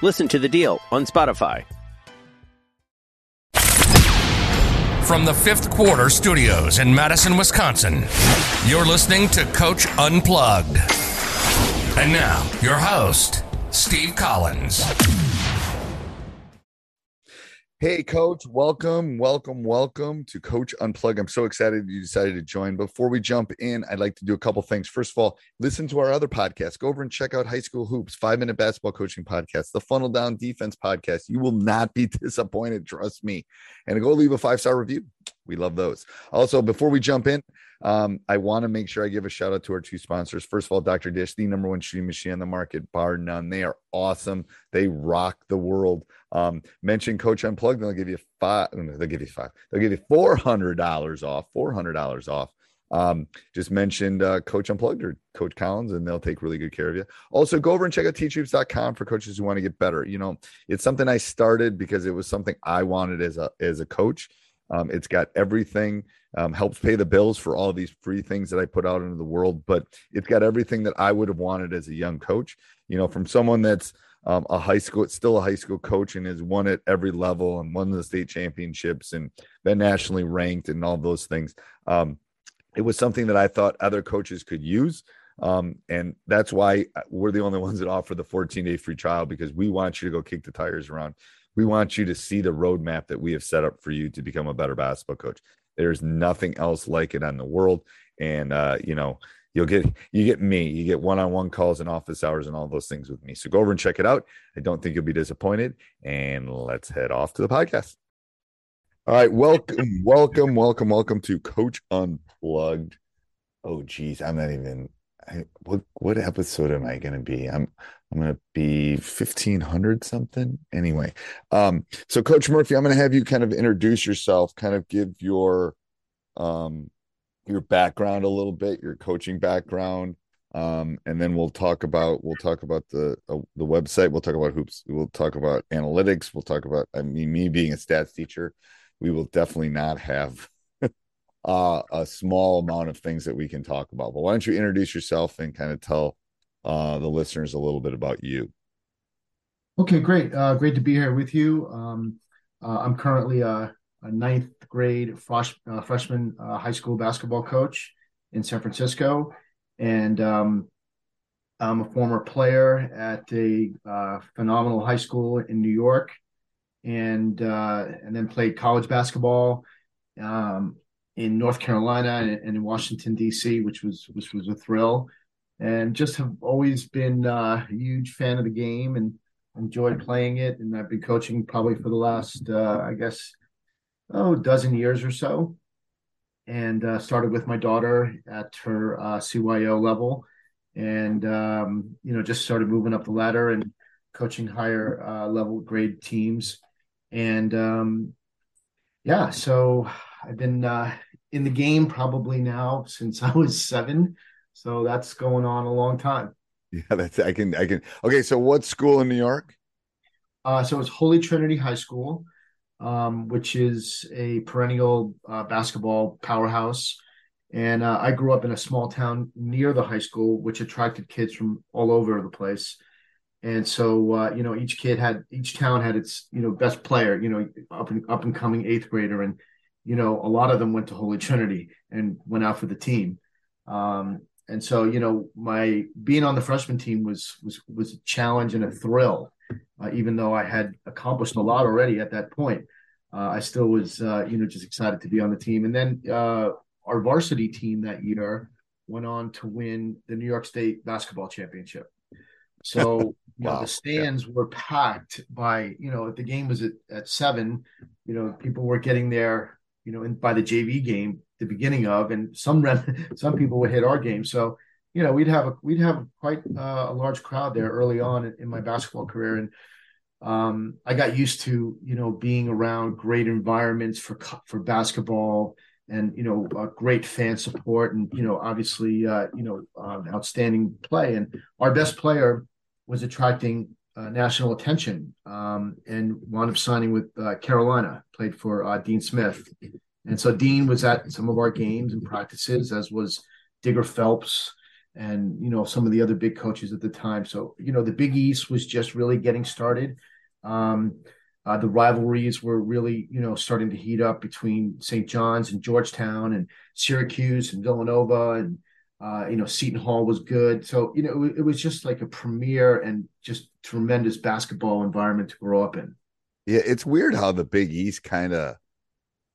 Listen to The Deal on Spotify. From the Fifth Quarter Studios in Madison, Wisconsin, you're listening to Coach Unplugged. And now, your host, Steve Collins. Hey, Coach. Welcome to Coach Unplugged. I'm so excited you decided to join. Before we jump in, I'd like to do a couple things. First of all, listen to our other podcasts. Go over and check out High School Hoops, 5-Minute Basketball Coaching Podcast, the Funnel Down Defense Podcast. You will not be disappointed, trust me. And go leave a 5-star review. We love those. Also, before we jump in, I want to make sure I give a shout out to our two sponsors. First of all, Dr. Dish, the number one shooting machine on the market, bar none. They are awesome. They rock the world. Mention Coach Unplugged, and they'll give you $400 off. Just mentioned Coach Unplugged or Coach Collins, and they'll take really good care of you. Also, go over and check out tshoots.com for coaches who want to get better. You know, it's something I started because it was something I wanted as a coach. It's got everything, helps pay the bills for all these free things that I put out into the world, but it's got everything that I would have wanted as a young coach, you know, from someone that's still a high school coach and has won at every level and won the state championships and been nationally ranked and all those things. It was something that I thought other coaches could use. And that's why we're the only ones that offer the 14-day free trial, because we want you to go kick the tires around. We want you to see the roadmap that we have set up for you to become a better basketball coach. There's nothing else like it in the world. And, you know, you get one-on-one calls and office hours and all those things with me. So go over and check it out. I don't think you'll be disappointed. And let's head off to the podcast. All right. Welcome to Coach Unplugged. Oh, geez. I'm not even, what episode am I going to be? I'm going to be 1,500 something. Anyway, so Coach Murphy, I'm going to have you kind of introduce yourself, kind of give your background a little bit, your coaching background, and then we'll talk about the website. We'll talk about hoops. We'll talk about analytics. We'll talk about me being a stats teacher. We will definitely not have a small amount of things that we can talk about. But why don't you introduce yourself and kind of tell the listeners a little bit about you. Okay, great. Great to be here with you. I'm currently a ninth grade freshman high school basketball coach in San Francisco. And I'm a former player at a phenomenal high school in New York, and then played college basketball in North Carolina and in Washington, D.C., which was a thrill. And just have always been a huge fan of the game and enjoyed playing it. And I've been coaching probably for the last, dozen years or so. And started with my daughter at her CYO level. And, just started moving up the ladder and coaching higher level grade teams. And, so I've been in the game probably now since I was 7. So that's going on a long time. Yeah, Okay, so what school in New York? So it's Holy Trinity High School. which is a perennial basketball powerhouse. And I grew up in a small town near the high school, which attracted kids from all over the place. And so, each town had its, best player, up and coming eighth grader. And, a lot of them went to Holy Trinity and went out for the team. And so, my being on the freshman team was a challenge and a thrill, even though I had accomplished a lot already at that point. I still was, just excited to be on the team. And then our varsity team that year went on to win the New York State basketball championship. So wow. The stands were packed by, the game was at 7, people were getting there, by the JV game, the beginning of, and some people would hit our game. So, we'd have quite a large crowd there early on in my basketball career. And I got used to, being around great environments for basketball and, great fan support and, obviously, outstanding play. And our best player was attracting national attention and wound up signing with Carolina, played for Dean Smith. And so Dean was at some of our games and practices, as was Digger Phelps and, some of the other big coaches at the time. So, the Big East was just really getting started. The rivalries were really, starting to heat up between St. John's and Georgetown and Syracuse and Villanova and, Seton Hall was good. So, it was just like a premier and just tremendous basketball environment to grow up in. Yeah, it's weird how the Big East kind of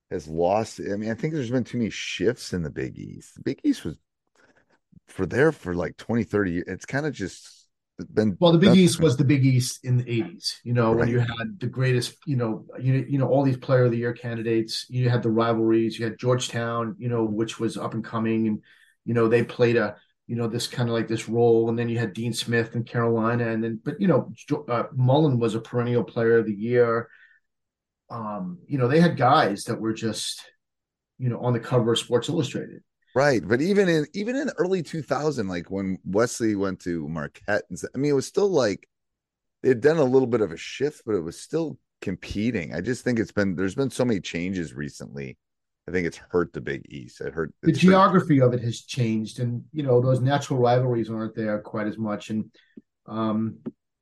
has lost. I mean, I think there's been too many shifts in the Big East. The Big East was for like 20, 30 years. It's kind of just been. Well, the Big East was the Big East in the 80s, right. When you had the greatest, all these player of the year candidates, you had the rivalries, you had Georgetown, which was up and coming, and, they played a, this kind of like this role. And then you had Dean Smith and Carolina. And then, but, Mullen was a perennial player of the year. They had guys that were just, on the cover of Sports Illustrated. Right. But even in early 2000, like when Wesley went to Marquette, and it was still like they'd done a little bit of a shift, but it was still competing. I just think there's been so many changes recently. I think it's hurt the Big East. It hurt the geography of it has changed. And, those natural rivalries aren't there quite as much. And,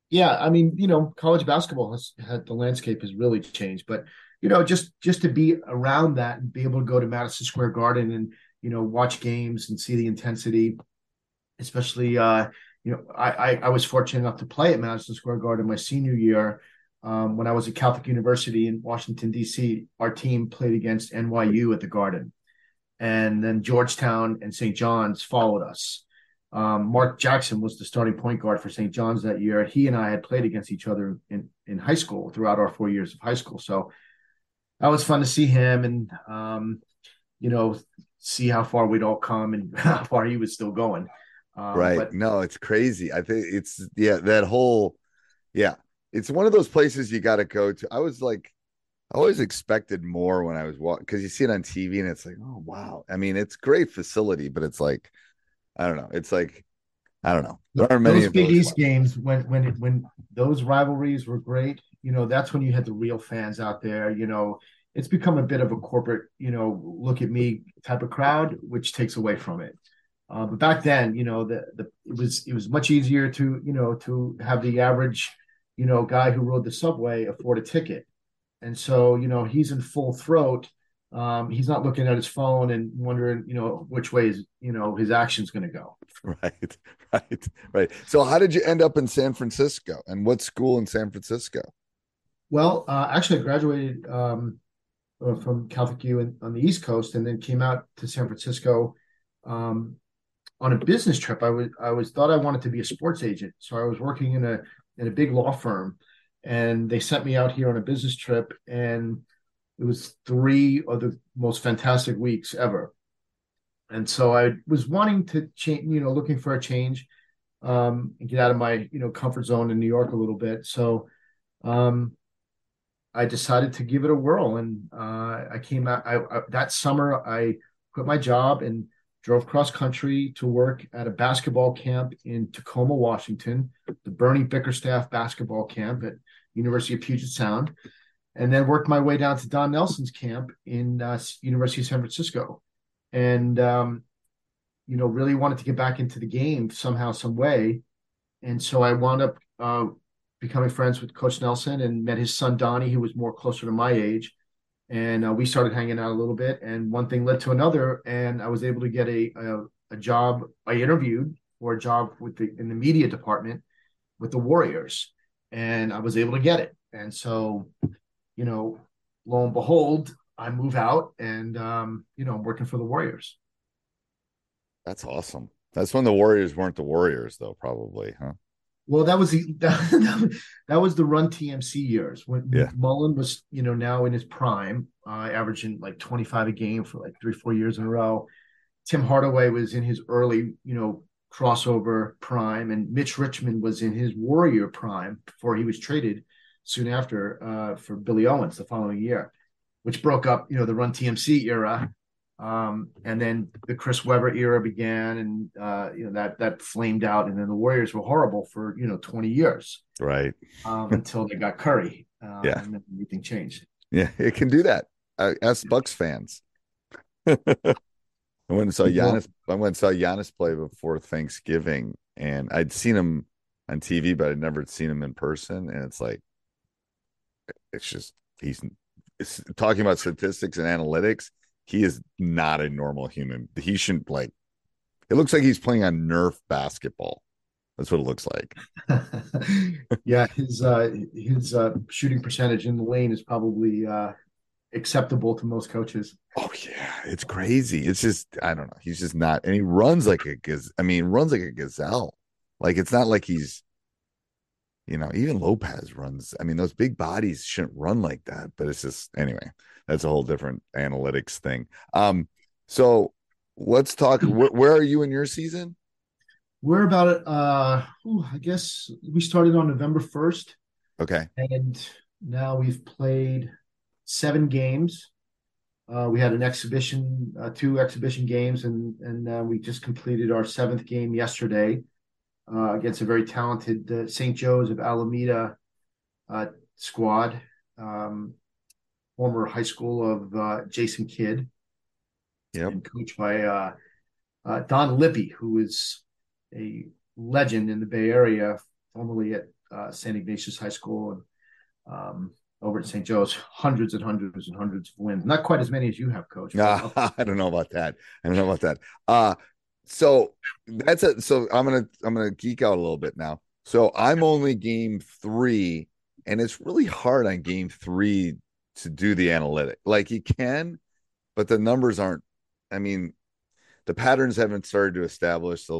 yeah, I mean, college basketball the landscape has really changed, but, just to be around that and be able to go to Madison Square Garden and, watch games and see the intensity, especially, I was fortunate enough to play at Madison Square Garden my senior year when I was at Catholic University in Washington, D.C. Our team played against NYU at the Garden, and then Georgetown and St. John's followed us. Mark Jackson was the starting point guard for St. John's that year. He and I had played against each other in high school throughout our 4 years of high school. So that was fun to see him and, see how far we'd all come and how far he was still going. Right. But, no, it's crazy. I think it's, it's one of those places you got to go to. I was like, I always expected more when I was walking, because you see it on TV and it's like, oh, wow. I mean, it's great facility, but it's like, I don't know. It's like, I don't know. There aren't many of those Big East games when those rivalries were great. That's when you had the real fans out there. It's become a bit of a corporate, look at me type of crowd, which takes away from it. But back then, it was much easier to to have the average guy who rode the subway afford a ticket, and so he's in full throat. He's not looking at his phone and wondering, which way is, his action's going to go. Right. So how did you end up in San Francisco, and what school in San Francisco? Well, actually I graduated, from Catholic U on the East Coast and then came out to San Francisco, on a business trip. I thought I wanted to be a sports agent. So I was working in a big law firm, and they sent me out here on a business trip, and it was 3 of the most fantastic weeks ever. And so I was wanting to change, looking for a change, and get out of my, comfort zone in New York a little bit. So I decided to give it a whirl. And I came out that summer, I quit my job and drove cross country to work at a basketball camp in Tacoma, Washington, the Bernie Bickerstaff basketball camp at University of Puget Sound. and then worked my way down to Don Nelson's camp in University of San Francisco. And, really wanted to get back into the game somehow, some way. And so I wound up becoming friends with Coach Nelson and met his son, Donnie, who was more closer to my age. And we started hanging out a little bit, and one thing led to another. And I was able to get a job. I interviewed for a job in the media department with the Warriors, and I was able to get it. And so, lo and behold, I move out and, I'm working for the Warriors. That's awesome. That's when the Warriors weren't the Warriors, though, probably, huh? Well, that was the Run TMC years when Mullen was, now in his prime, averaging like 25 a game for like 3-4 years in a row. Tim Hardaway was in his early, crossover prime, and Mitch Richmond was in his Warrior prime before he was traded soon after for Billy Owens the following year, which broke up, the Run TMC era. And then the Chris Webber era began, and that flamed out, and then the Warriors were horrible for 20 years, right? Until they got Curry, and then everything changed. Yeah, it can do that. As Bucks fans, I went and saw Giannis play before Thanksgiving, and I'd seen him on TV, but I'd never seen him in person. And it's like, it's talking about statistics and analytics. He is not a normal human. He shouldn't play. It looks like he's playing on Nerf basketball. That's what it looks like. Yeah, his shooting percentage in the lane is probably acceptable to most coaches. Oh yeah, it's crazy. It's just, I don't know. He's just not, and he runs like a gazelle. Like, it's not like he's, even Lopez runs. I mean, those big bodies shouldn't run like that. But it's just, anyway. That's a whole different analytics thing. So let's talk. Where are you in your season? We're about it. I guess we started on November 1st. Okay. And now we've played 7 games. We had an exhibition, 2 exhibition games, and we just completed our 7th game yesterday against a very talented St. Joe's of Alameda squad. Former high school of Jason Kidd, and coached by Don Lippy, who is a legend in the Bay Area, formerly at St. Ignatius High School and over at St. Joe's. Hundreds and hundreds and hundreds of wins. Not quite as many as you have, Coach. No, I don't know about that. So that's it. So I'm gonna geek out a little bit now. So I'm only game 3, and it's really hard on game 3 to do the analytic. Like, you can, but the numbers aren't, the patterns haven't started to establish. The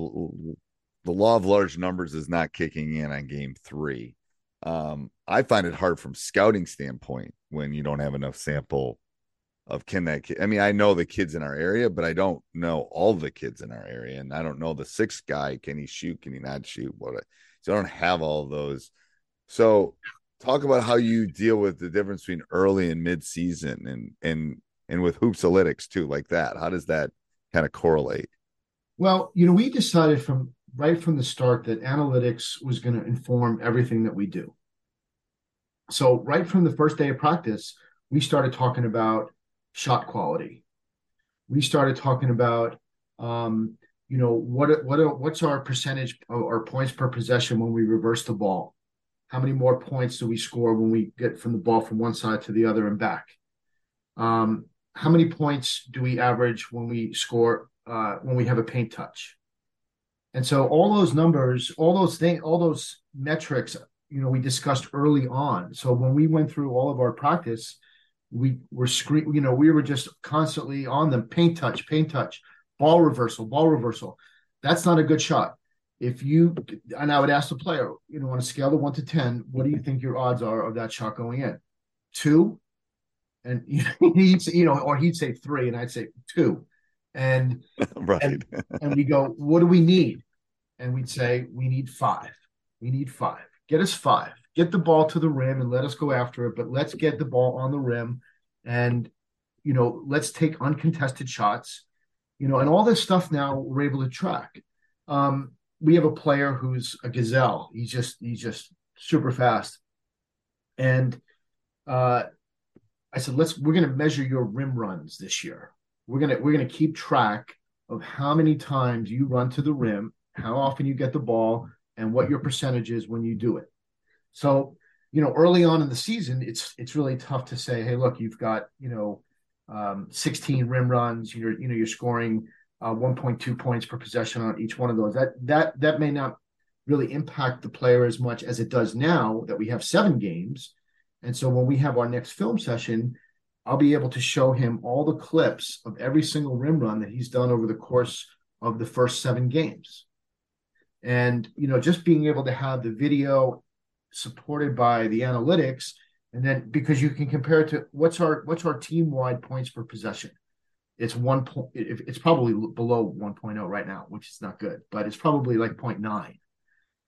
law of large numbers is not kicking in on game 3. I find it hard from scouting standpoint when you don't have enough sample of I know the kids in our area, but I don't know all the kids in our area. And I don't know the 6th guy. Can he shoot? Can he not shoot? So I don't have all of those. So talk about how you deal with the difference between early and mid-season and with Hoopsalytics too, like that. How does that kind of correlate? Well, we decided from the start that analytics was going to inform everything that we do. So right from the first day of practice, we started talking about shot quality. We started talking about, what's our percentage or points per possession when we reverse the ball. How many more points do we score when we get from the ball from one side to the other and back? How many points do we average when we score, when we have a paint touch? And so all those numbers, all those metrics, we discussed early on. So when we went through all of our practice, we were we were just constantly on them. Paint touch, ball reversal. That's not a good shot. And I would ask the player, on a scale of 1 to 10, what do you think your odds are of that shot going in? 2, and he'd say, or he'd say 3, and I'd say 2, and right. And we go, what do we need? And we'd say, we need 5. We need 5. Get us 5. Get the ball to the rim and let us go after it. But let's get the ball on the rim, and let's take uncontested shots. And all this stuff now we're able to track. We have a player who's a gazelle. He's just super fast. And I said, we're going to measure your rim runs this year. We're going to keep track of how many times you run to the rim, how often you get the ball, and what your percentage is when you do it. So, you know, early on in the season, it's really tough to say, hey, look, you've got, 16 rim runs, you're scoring 1.2 points per possession on each one of those. That may not really impact the player as much as it does now that we have 7 games. And so when we have our next film session, I'll be able to show him all the clips of every single rim run that he's done over the course of the first 7 games. And, just being able to have the video supported by the analytics, and then because you can compare it to what's our team-wide points per possession. It's it's probably below 1.0 right now, which is not good, but it's probably like 0.9.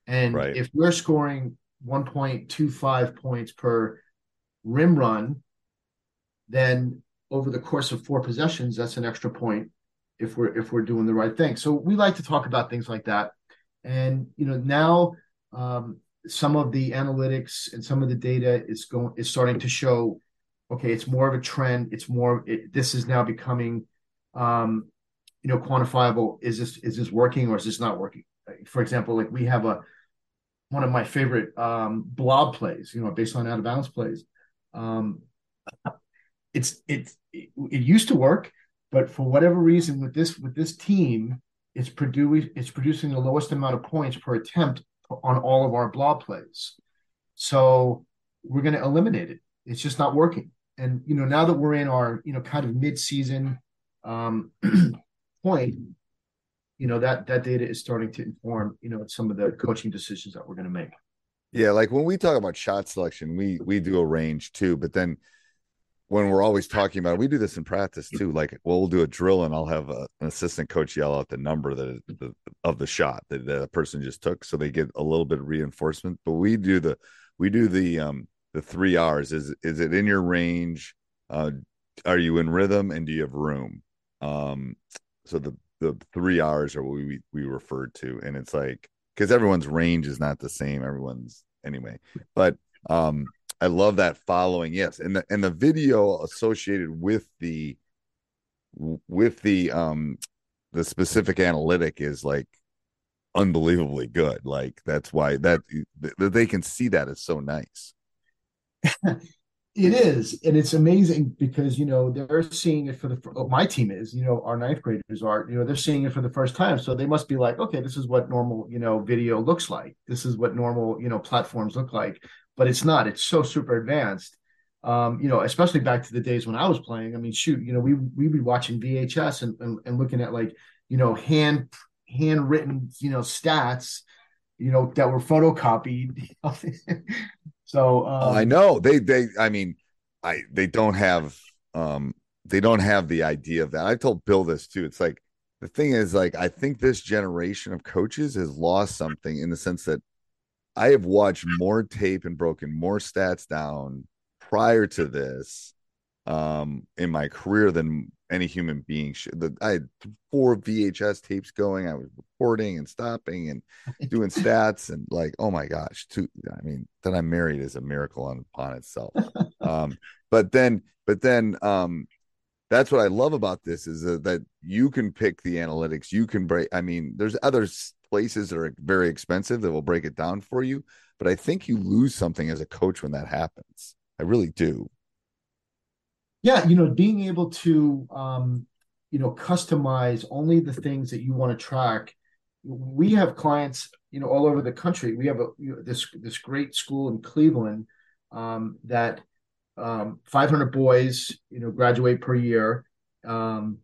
And right. If we're scoring 1.25 points per rim run, then over the course of 4 possessions, that's an extra point if we're doing the right thing. So we like to talk about things like that. And, now some of the analytics and some of the data is starting to show, okay, it's more of a trend. This is now becoming, quantifiable. Is this working or is this not working? For example, like we have one of my favorite blob plays, baseline out of bounds plays. It used to work, but for whatever reason with this team, it's producing the lowest amount of points per attempt on all of our blob plays. So we're going to eliminate it. It's just not working. And, now that we're in our, kind of mid-season point, that data is starting to inform, some of the coaching decisions that we're going to make. Yeah. Like when we talk about shot selection, we do a range too, but then when we're always talking about it, we do this in practice too. Like we'll do a drill and I'll have an assistant coach yell out the number of the shot that the person just took. So they get a little bit of reinforcement, but we do the 3 R's. Is it in your range? Are you in rhythm and do you have room? So the 3 R's are what we referred to. And it's like, cause everyone's range is not the same. But I love that following. Yes. And the video associated with the specific analytic is like unbelievably good. Like that's why that they can see that is so nice. It is. And it's amazing because, they're seeing it my team is, our ninth graders are, they're seeing it for the first time. So they must be like, okay, this is what normal, video looks like. This is what normal, platforms look like, but it's not, it's so super advanced. Especially back to the days when I was playing, I mean, shoot, we'd be watching VHS and looking at like, handwritten, stats, that were photocopied. So I know they don't have the idea of that. I told Bill this too. It's like, the thing is like, I think this generation of coaches has lost something in the sense that I have watched more tape and broken more stats down prior to this in my career than any human being should. I had 4 VHS tapes going. I was recording and stopping and doing stats and like, oh my gosh, that I'm married is a miracle upon itself. But then that's what I love about this is that you can pick the analytics. You can break. I mean, there's other places that are very expensive that will break it down for you, but I think you lose something as a coach when that happens. I really do. Yeah, being able to, customize only the things that you want to track. We have clients, all over the country. We have this great school in Cleveland that 500 boys, graduate per year, and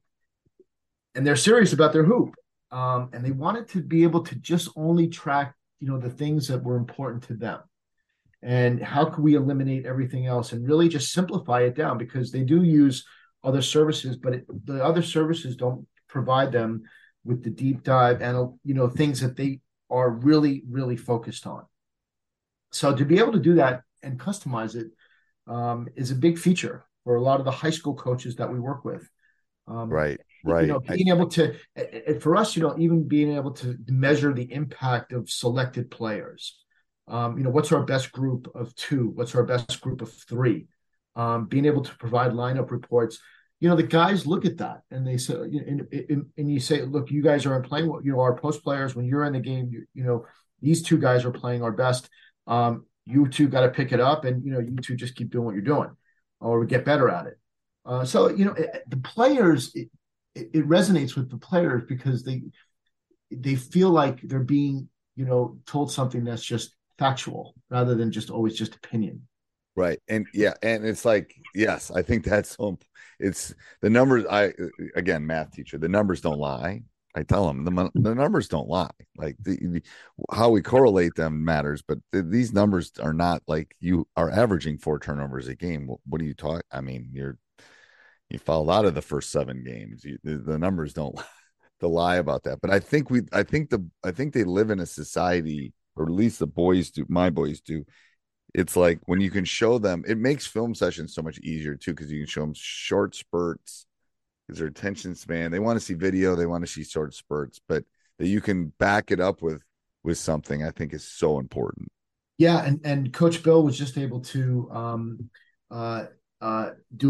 they're serious about their hoop, and they wanted to be able to just only track, the things that were important to them. And how can we eliminate everything else and really just simplify it down, because they do use other services, but the other services don't provide them with the deep dive and, things that they are really, really focused on. So to be able to do that and customize it is a big feature for a lot of the high school coaches that we work with. Right. Being able to, for us, even being able to measure the impact of selected players. What's our best group of 2? What's our best group of 3? being able to provide lineup reports. You know, the guys look at that and they say, and you say, look, you guys aren't playing what, our post players, when you're in the game, you know, these two guys are playing our best. You two got to pick it up, and, you two just keep doing what you're doing or get better at it. So, the players, it resonates with the players because they feel like they're being, told something that's just factual rather than just always just opinion. Right. And yeah. And it's like, yes, I think that's, it's the numbers. Again, math teacher, the numbers don't lie. I tell them the numbers don't lie. Like how we correlate them matters, but these numbers are not like you are averaging 4 turnovers a game. What are you talking? I mean, you fouled out of the first 7 games. The numbers don't lie about that. But I think they live in a society, or at least the boys do. My boys do. It's like when you can show them, it makes film sessions so much easier too, because you can show them short spurts, because their attention span, they want to see video, they want to see short spurts, but that you can back it up with something, I think is so important. Yeah, and Coach Bill was just able to do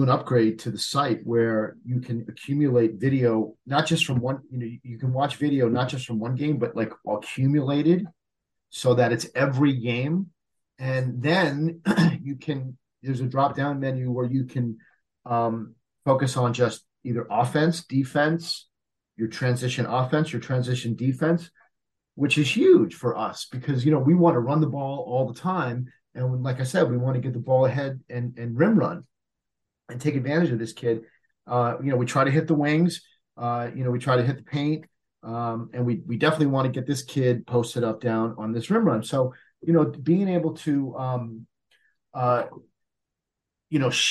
an upgrade to the site where you can accumulate video, not just from one, you can watch video not just from one game, but like accumulated, so that it's every game. And then there's a drop down menu where you can focus on just either offense, defense, your transition offense, your transition defense, which is huge for us because, we want to run the ball all the time. And when, like I said, we want to get the ball ahead and rim run and take advantage of this kid. We try to hit the wings, we try to hit the paint, and we definitely want to get this kid posted up down on this rim run. So, being able to,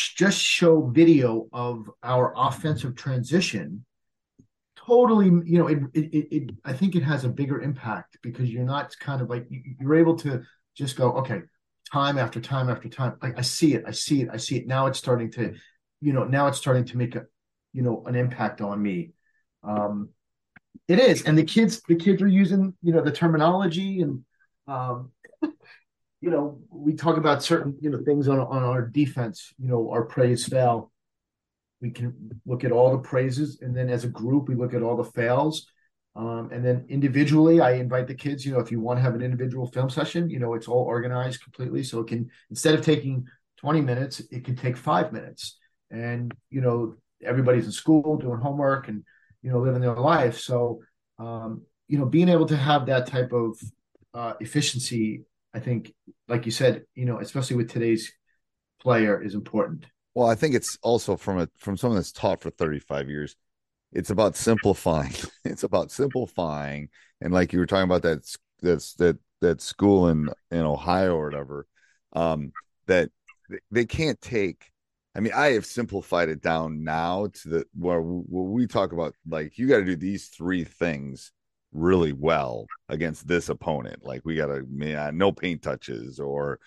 just show video of our offensive transition, totally, I think it has a bigger impact because you're not kind of like, you're able to just go, okay, time after time after time. Like I see it. Now it's starting to, make a, an impact on me. It is. And the kids are using, the terminology and, we talk about certain, things on our defense, our praise fail. We can look at all the praises. And then as a group, we look at all the fails. And then individually, I invite the kids, if you want to have an individual film session, it's all organized completely. So it can, instead of taking 20 minutes, it can take 5 minutes. And, everybody's in school doing homework and, living their life. So, being able to have that type of efficiency, I think, like you said, especially with today's player, is important. Well, I think it's also from someone that's taught for 35 years, it's about simplifying. And like you were talking about that school in Ohio or whatever, that they can't take. I mean, I have simplified it down now to where we talk about, like, you got to do these 3 things really well against this opponent. Like we got to, no paint touches or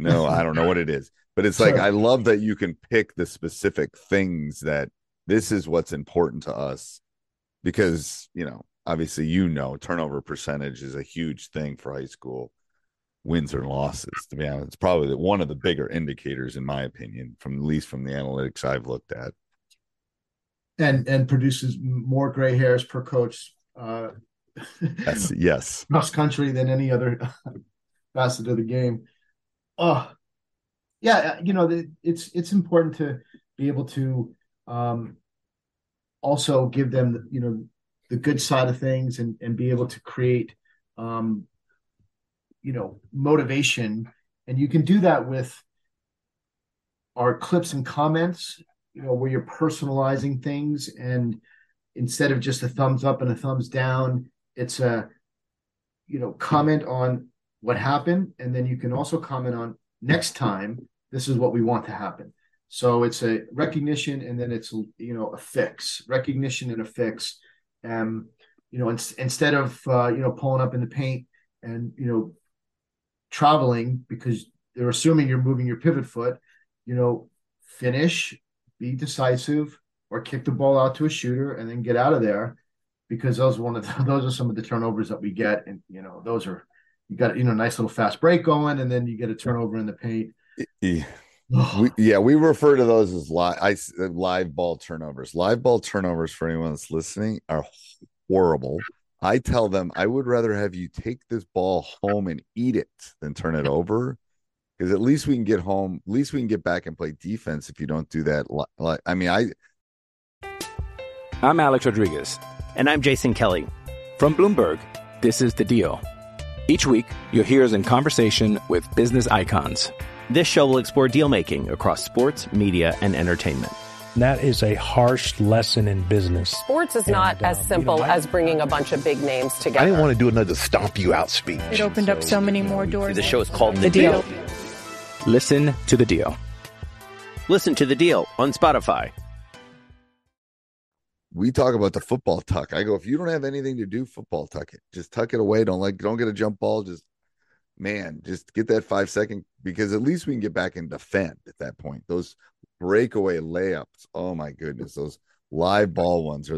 no, I don't know what it is, but it's like, I love that you can pick the specific things that this is what's important to us because, obviously, turnover percentage is a huge thing for high school wins or losses. To be honest, it's probably one of the bigger indicators in my opinion, from at least from the analytics I've looked at. And produces more gray hairs per coach, yes. Cross country than any other facet of the game. Oh, yeah. It's important to be able to also give them, the good side of things and be able to create, motivation. And you can do that with our clips and comments, where you're personalizing things, and instead of just a thumbs up and a thumbs down, it's a, comment on what happened. And then you can also comment on next time, this is what we want to happen. So it's a recognition and then it's, a fix, recognition and a fix. Instead of, pulling up in the paint and, traveling because they're assuming you're moving your pivot foot, finish, be decisive, or kick the ball out to a shooter and then get out of there. Because those are some of the turnovers that we get, and those are, you got a nice little fast break going, and then you get a turnover in the paint. Yeah. We refer to those as live ball turnovers. Live ball turnovers, for anyone that's listening, are horrible. I tell them I would rather have you take this ball home and eat it than turn it over, because at least we can get home. At least we can get back and play defense if you don't do that. I'm Alex Rodriguez. And I'm Jason Kelly. From Bloomberg, this is The Deal. Each week, you'll hear us in conversation with business icons. This show will explore deal-making across sports, media, and entertainment. That is a harsh lesson in business. Sports is not as simple as bringing a bunch of big names together. I didn't want to do another stomp you out speech. It opened up so many more doors. The show is called The Deal. Listen to The Deal. Listen to The Deal on Spotify. We talk about the football tuck. I go, if you don't have anything to do, football tuck it. Just tuck it away. Don't get a jump ball. Just get that 5-second, because at least we can get back and defend at that point. Those breakaway layups, oh my goodness, those live ball ones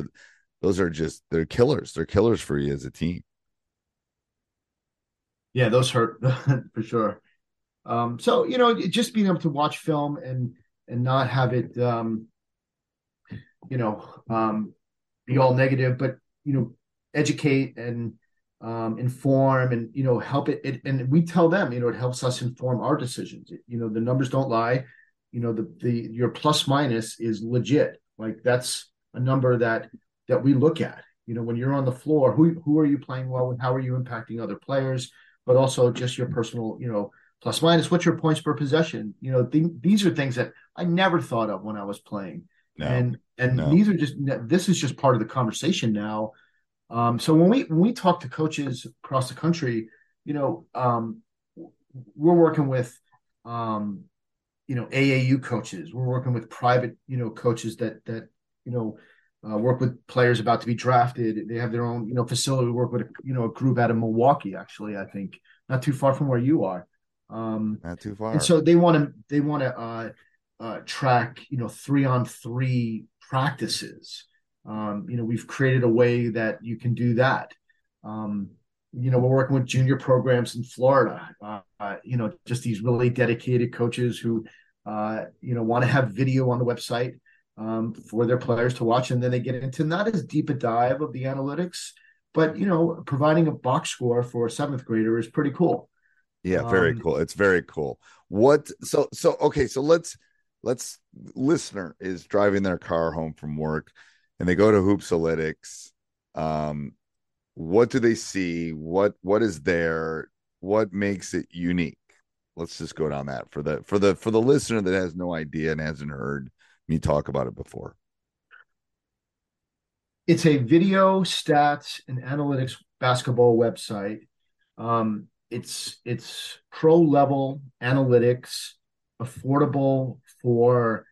they're killers. They're killers for you as a team. Yeah, those hurt for sure. So just being able to watch film and not have it be all negative, but educate and inform and help it. And we tell them, it helps us inform our decisions. The numbers don't lie. Your plus minus is legit. Like, that's a number that we look at. When you're on the floor, who are you playing well with? How are you impacting other players? But also just your personal, plus minus. What's your points per possession? These are things that I never thought of when I was playing. This is just part of the conversation now. So when we talk to coaches across the country, we're working with, AAU coaches. We're working with private, coaches that work with players about to be drafted. They have their own, facility. We work with a group out of Milwaukee, actually, I think, not too far from where you are. Not too far. And so they want to track, 3-on-3 practices. We've created a way that you can do that. We're working with junior programs in Florida, just these really dedicated coaches who, want to have video on the website for their players to watch. And then they get into not as deep a dive of the analytics, but, providing a box score for a 7th grader is pretty cool. Yeah, very cool. It's very cool. So let's listener is driving their car home from work and they go to Hoopsalytics. What do they see? What is there? What makes it unique? Let's just go down that for the listener that has no idea and hasn't heard me talk about it before. It's a video stats and analytics basketball website. It's pro level analytics, affordable for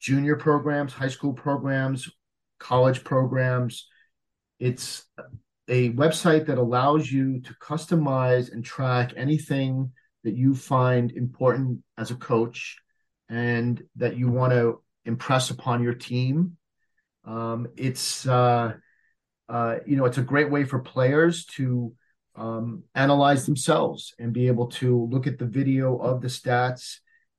junior programs, high school programs, college programs. It's a website that allows you to customize and track anything that you find important as a coach and that you want to impress upon your team. It's a great way for players to analyze themselves and be able to look at the video of the stats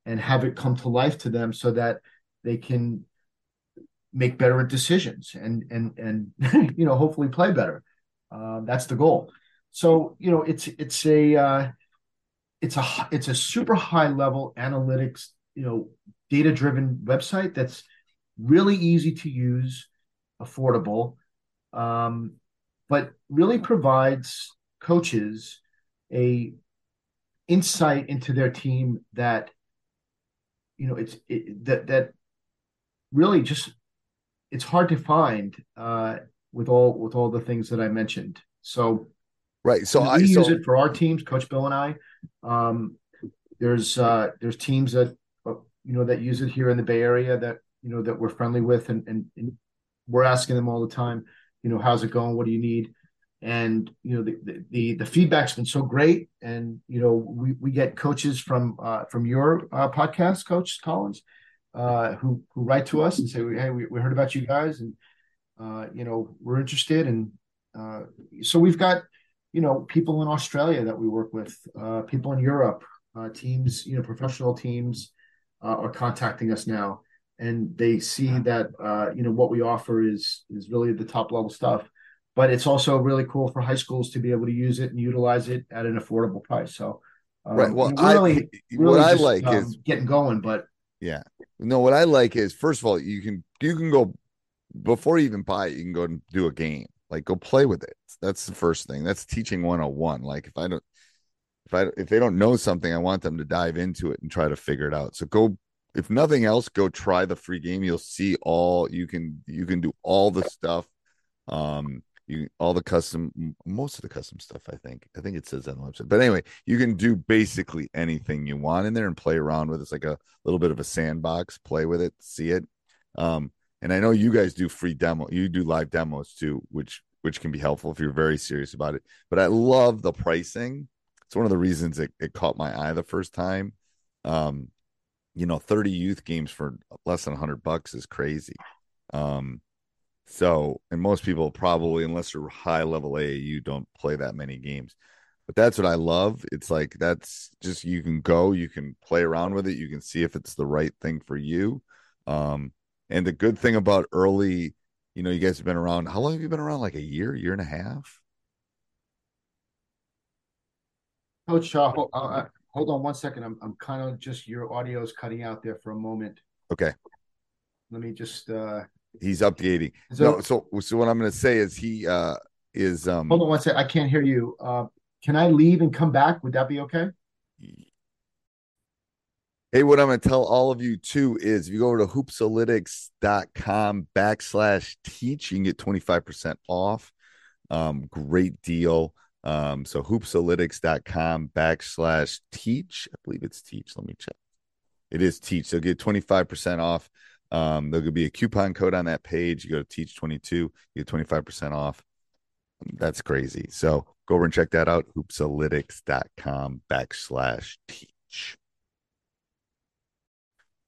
and have it come to life to them so that they can make better decisions and hopefully play better. That's the goal. So, it's a super high level analytics, data-driven website that's really easy to use, affordable, but really provides coaches a insight into their team that really just, it's hard to find with all the things that I mentioned. So, right. So we use it for our teams, Coach Bill and I. There's teams that that use it here in the Bay Area that we're friendly with, and we're asking them all the time, how's it going? What do you need? And the feedback's been so great, and we get coaches from your podcast, Coach Collins, who write to us and say, hey, we heard about you guys and we're interested. And so we've got, people in Australia that we work with, people in Europe, teams, professional teams are contacting us now, and they see that what we offer is really the top level stuff. But it's also really cool for high schools to be able to use it and utilize it at an affordable price. So, right. Well, what I like is getting going, but yeah, no, what I like is, first of all, you can go before you even buy it, you can go and do a game, like go play with it. That's the first thing. That's teaching 101. Like if they don't know something, I want them to dive into it and try to figure it out. So go, if nothing else, go try the free game. You'll see you can do all the stuff. Most of the custom stuff, I think it says that on the website. But anyway, you can do basically anything you want in there and play around with it. It's like a little bit of a sandbox, play with it, see it. And I know you guys do free demo. You do live demos too, which can be helpful if you're very serious about it. But I love the pricing. It's one of the reasons it caught my eye the first time. 30 youth games for less than $100 is crazy. So, and most people probably, unless you're high level AAU, don't play that many games. But that's what I love. It's like, that's just, you can go, you can play around with it. You can see if it's the right thing for you. And the good thing about early, you guys have been around. How long have you been around? Like a year, year and a half? Coach, hold on one second. I'm kind of just, your audio is cutting out there for a moment. Okay. Let me just... He's updating. So what I'm going to say is he is. Hold on one second. I can't hear you. Can I leave and come back? Would that be okay? Hey, what I'm going to tell all of you too is if you go over to hoopsalytics.com/teach, you can get 25% off. Great deal. So hoopsalytics.com/teach. I believe it's teach. Let me check. It is teach. So get 25% off. There could be a coupon code on that page. You go to teach22, you get 25% off. That's crazy. So go over and check that out. Hoopsalytics.com/teach.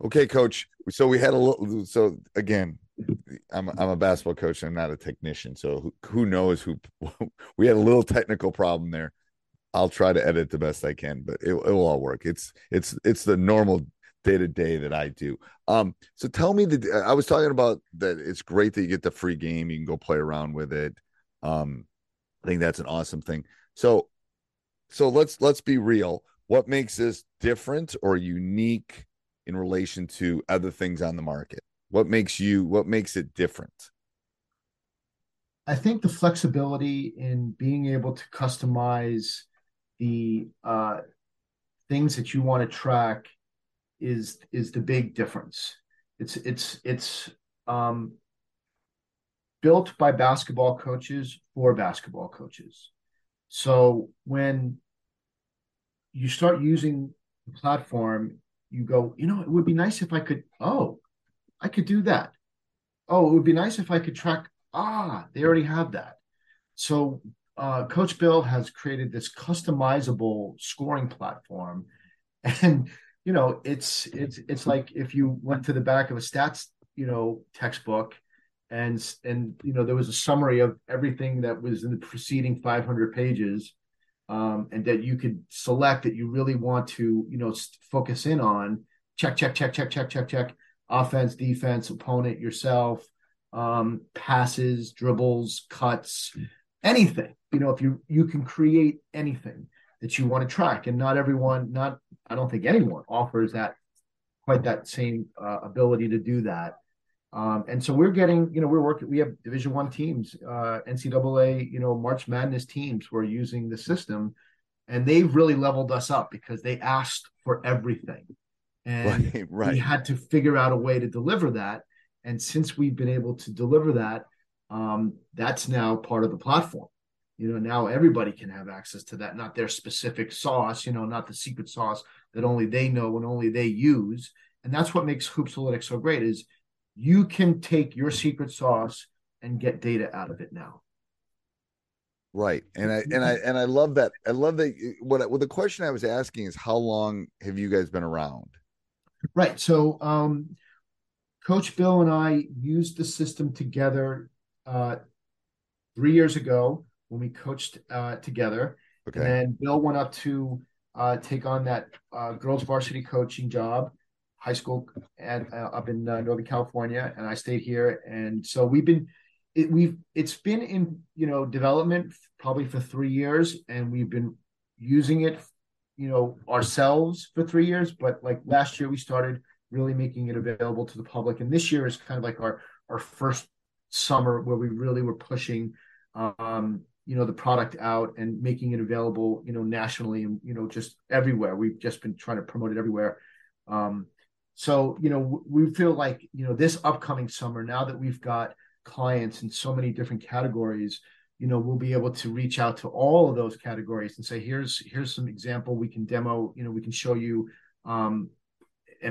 Okay, Coach. So we had a little, so again, I'm a basketball coach. I'm not a technician. So who knows who we had a little technical problem there. I'll try to edit the best I can, but it will all work. It's the normal day to day that I do. So tell me I was talking about that. It's great that you get the free game. You can go play around with it. I think that's an awesome thing. So let's be real. What makes this different or unique in relation to other things on the market? What makes it different? I think the flexibility in being able to customize the things that you want to track is the big difference. It's built by basketball coaches for basketball coaches. So when you start using the platform, you go, it would be nice if I could, I could do that. Oh, it would be nice if I could track, they already have that. So Coach Bill has created this customizable scoring platform, and it's like if you went to the back of a stats, textbook and there was a summary of everything that was in the preceding 500 pages, and that you could select that you really want to, focus in on check, offense, defense, opponent, yourself, passes, dribbles, cuts, anything, if you can create anything that you want to track. And I don't think anyone offers that quite that same ability to do that. And so we're getting, we have Division I teams, NCAA, March Madness teams who are using the system, and they've really leveled us up because they asked for everything. And right. We had to figure out a way to deliver that. And since we've been able to deliver that, that's now part of the platform. Now everybody can have access to that, not their specific sauce, not the secret sauce that only they know and only they use. And that's what makes Hoopsalytics so great is you can take your secret sauce and get data out of it now. Right. And I love that. I love that. Well, the question I was asking is how long have you guys been around? Right. So Coach Bill and I used the system together 3 years ago. When we coached together, okay. And then Bill went up to take on that girls varsity coaching job. high school up in Northern California, and I stayed here. And so it's been in, development probably for 3 years, and we've been using it, ourselves for 3 years. But like last year, we started really making it available to the public. And this year is kind of like our first summer where we really were pushing, the product out and making it available, nationally and, just everywhere. We've just been trying to promote it everywhere. So, we feel like, this upcoming summer, now that we've got clients in so many different categories, we'll be able to reach out to all of those categories and say, here's some example we can demo, we can show you, and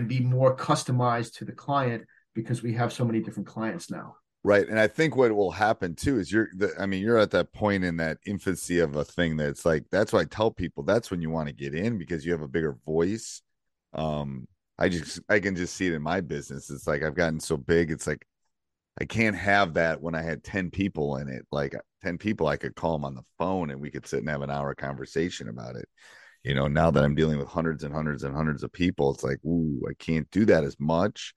be more customized to the client, because we have so many different clients now. Right. And I think what will happen too is you're at that point in that infancy of a thing that's like, that's why I tell people that's when you want to get in, because you have a bigger voice. I can just see it in my business. It's like, I've gotten so big. It's like, I can't have that when I had 10 people in it, like 10 people, I could call them on the phone and we could sit and have an hour conversation about it. Now that I'm dealing with hundreds and hundreds and hundreds of people, it's like, ooh, I can't do that as much.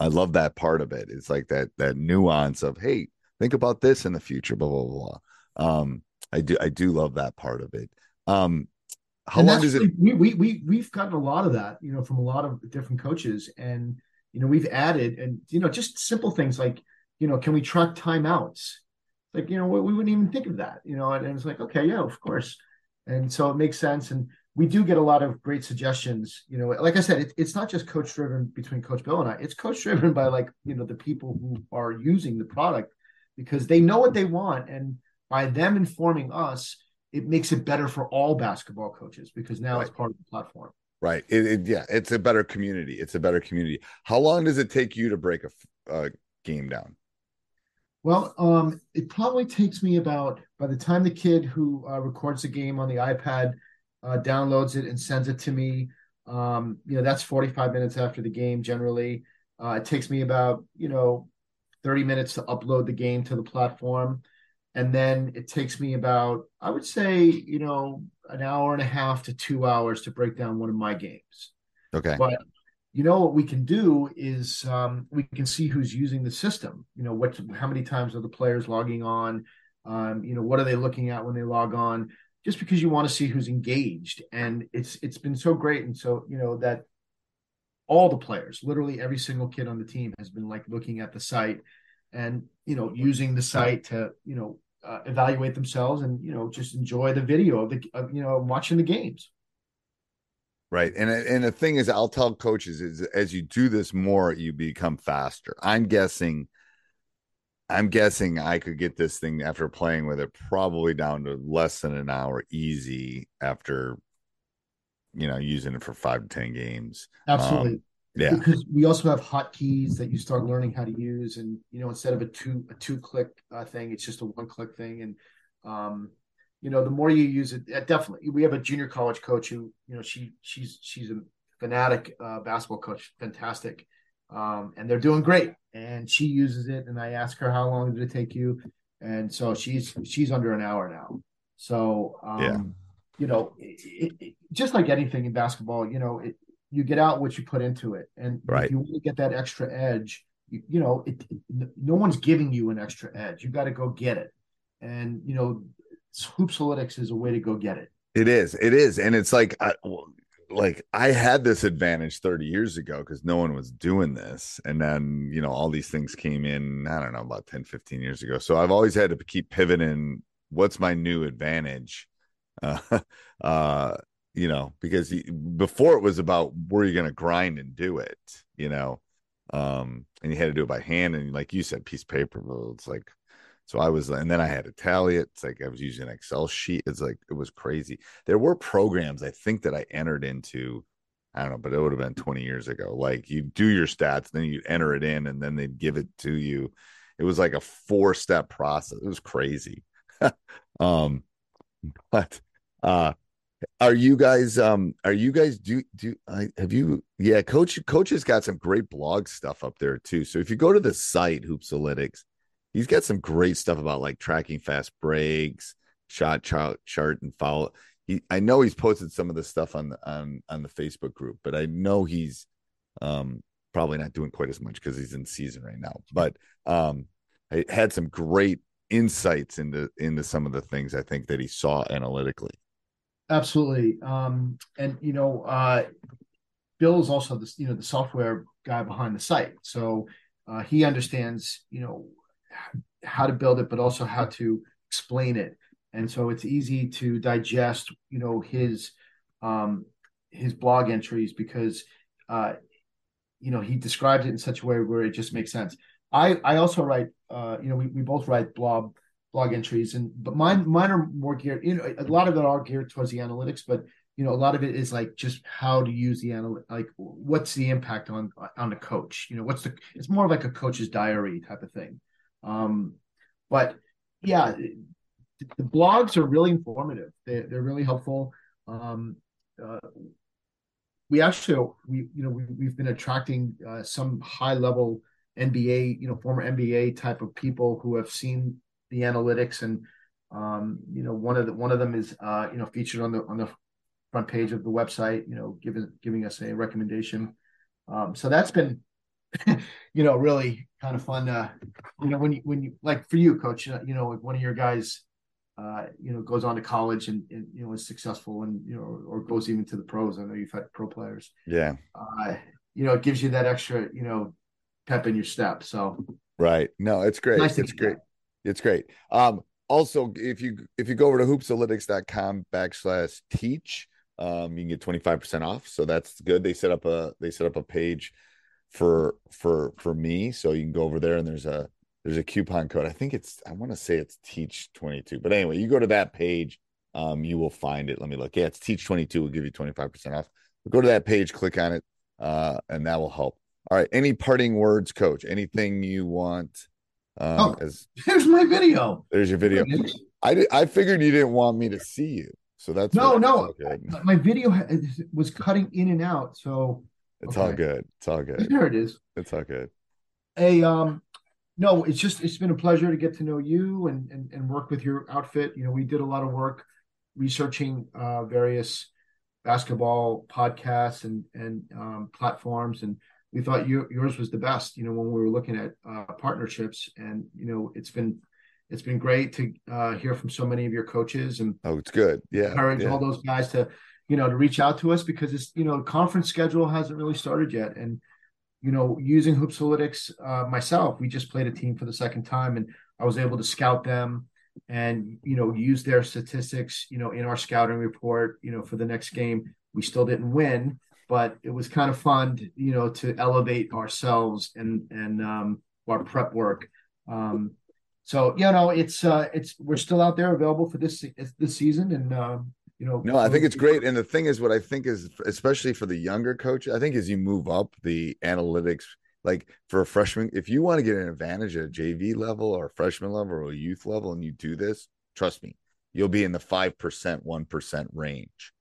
I love that part of it. It's like that nuance of, hey, think about this in the future, blah, blah, blah. I do love that part of it. How long is it? We've gotten a lot of that, from a lot of different coaches, and, we've added and, just simple things like, can we track timeouts? Like, we wouldn't even think of that, and it's like, okay, yeah, of course. And so it makes sense. And we do get a lot of great suggestions. Like I said, it's not just coach driven between Coach Bill and I, it's coach driven by the people who are using the product, because they know what they want. And by them informing us, it makes it better for all basketball coaches, because now it's part of the platform. Right. It's a better community. It's a better community. How long does it take you to break a game down? Well, it probably takes me about, by the time the kid who records the game on the iPad downloads it and sends it to me, that's 45 minutes after the game generally. It takes me about, 30 minutes to upload the game to the platform. And then it takes me about, I would say, an hour and a half to 2 hours to break down one of my games. Okay. But what we can do is we can see who's using the system. How many times are the players logging on? What are they looking at when they log on? Just because you want to see who's engaged. And it's been so great. And so, that all the players, literally every single kid on the team has been looking at the site and, using the site to, evaluate themselves and, just enjoy the video of watching the games. Right. And the thing is, I'll tell coaches is as you do this more, you become faster. I'm guessing I could get this thing after playing with it probably down to less than an hour easy after, using it for 5 to 10 games. Absolutely. Yeah. Because we also have hotkeys that you start learning how to use, and instead of a two click thing, it's just a 1 click thing. And the more you use it, definitely. We have a junior college coach who she's a fanatic basketball coach, fantastic, and they're doing great. And she uses it, and I ask her, how long did it take you? And so she's under an hour now. So just like anything in basketball, you get out what you put into it. And right. If you want to get that extra edge, no one's giving you an extra edge. You got to go get it. And, Hoopsalytics is a way to go get it. It is. And it's like, I had this advantage 30 years ago because no one was doing this. And then, all these things came in, I don't know, about 10, 15 years ago. So I've always had to keep pivoting. What's my new advantage? Because before it was about were you going to grind and do it, and you had to do it by hand. And like you said, piece of paper, it's like, so I was, and then I had to tally it. It's like, I was using an Excel sheet. It's like, it was crazy. There were programs I think that I entered into, I don't know, but it would have been 20 years ago. Like you do your stats, then you enter it in, and then they'd give it to you. It was like a 4-step process. It was crazy. But Are you guys Coach has got some great blog stuff up there too. So if you go to the site Hoopsalytics, he's got some great stuff about like tracking fast breaks, shot chart and foul. I know he's posted some of the stuff on the Facebook group, but I know he's Probably not doing quite as much because he's in season right now, but I had some great insights into some of the things I think that he saw analytically. Absolutely. And you know, Bill is also this, you know, the software guy behind the site. So he understands, you know, how to build it, but also how to explain it. And so it's easy to digest, you know, his blog entries because, you know, he describes it in such a way where it just makes sense. I also write, you know, we both write blog entries, and but mine are more geared, you know, a lot of it are geared towards the analytics, but you know, a lot of it is like just how to use the analytics, like what's the impact on the coach, you know, it's more like a coach's diary type of thing. But yeah, the blogs are really informative. They're really helpful. We've been attracting some high level NBA, you know, former NBA type of people who have seen the analytics, and you know, one of them is you know, featured on the front page of the website, you know, giving us a recommendation. So that's been, you know, really kind of fun. You know, when you like for you, Coach, you know, one of your guys, you know, goes on to college and you know, is successful, and you know, or goes even to the pros. I know you've had pro players. Yeah. You know, it gives you that extra, you know, pep in your step. So. Right. No, it's great. Nice it's great. That. It's great. Also, if you go over to hoopsalytics.com/teach, you can get 25% off. So that's good. They set up a page for me. So you can go over there, and there's a coupon code. I want to say it's teach22, but anyway, you go to that page, you will find it. Let me look. Yeah. It's teach22. We'll give you 25% off. Go to that page, click on it. And that will help. All right. Any parting words, Coach? Anything you want? There's my video. There's your video. I figured you didn't want me to see you. So that's no. My video was cutting in and out. So it's okay. All good. It's all good. There it is. It's all good. Hey, no, it's been a pleasure to get to know you and work with your outfit. You know, we did a lot of work researching various basketball podcasts and platforms, and we thought yours was the best, you know, when we were looking at partnerships. And, you know, it's been great to hear from so many of your coaches, and it's good. Yeah. Encourage all those guys to, you know, to reach out to us, because it's, you know, conference schedule hasn't really started yet. And, you know, using Hoopsalytics myself, we just played a team for the second time, and I was able to scout them and, you know, use their statistics, you know, in our scouting report, you know, for the next game. We still didn't win, but it was kind of fun, you know, to elevate ourselves and our prep work. So, you know, it's, we're still out there available for this season. And, you know, no, I think it's great. And the thing is, what I think is, especially for the younger coach, I think as you move up the analytics, like for a freshman, if you want to get an advantage at a JV level or a freshman level or a youth level, and you do this, trust me, you'll be in the 5%, 1% range.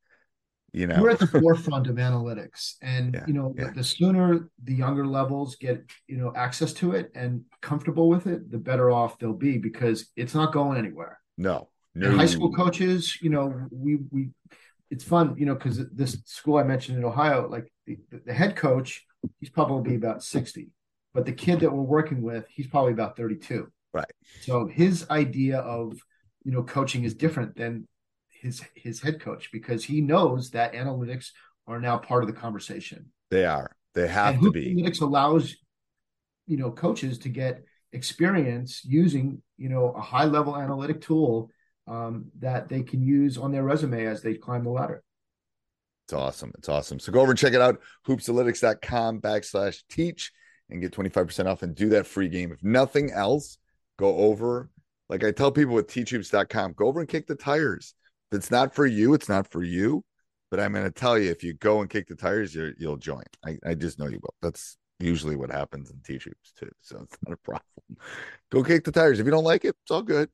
You know, we're at the forefront of analytics, and, you know, the sooner the younger levels get, you know, access to it and comfortable with it, the better off they'll be, because it's not going anywhere. No. And high school coaches, you know, we it's fun, you know, because this school I mentioned in Ohio, like the head coach, he's probably about 60, but the kid that we're working with, he's probably about 32. Right. So his idea of, you know, coaching is different than his head coach, because he knows that analytics are now part of the conversation. They are. They have to be. Analytics allows, you know, coaches to get experience using, you know, a high level analytic tool that they can use on their resume as they climb the ladder. It's awesome. It's awesome. So go over and check it out, hoopsalytics.com/teach, and get 25% off and do that free game. If nothing else, go over. Like I tell people with teachhoops.com, go over and kick the tires. If it's not for you, it's not for you. But I'm going to tell you, if you go and kick the tires, you'll join. I just know you will. That's usually what happens in Teach Hoops too. So it's not a problem. Go kick the tires. If you don't like it, it's all good.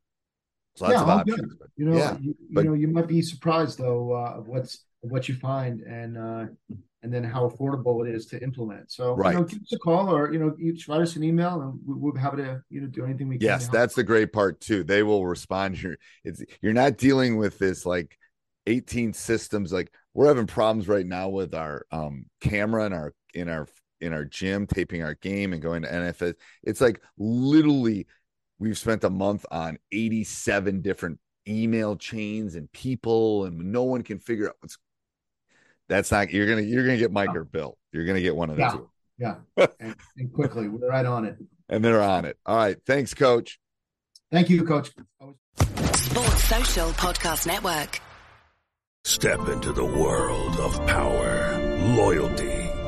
Lots of options, but, you know, you might be surprised though of what you find and then how affordable it is to implement. So, right. You know, give us a call, or you know, you write us an email, and we'll be happy to, you know, do anything we can. Yes, that's the great part too. They will respond. You're not dealing with this like 18 systems. Like we're having problems right now with our camera and our in our gym, taping our game and going to NFS. It's like literally we've spent a month on 87 different email chains and people, and no one can figure out what's. That's not, you're gonna get Mike or Bill. You're gonna get one of the two. Yeah, and quickly, we're right on it. And they're on it. All right, thanks, Coach. Thank you, Coach. Sports Social Podcast Network. Step into the world of power, loyalty,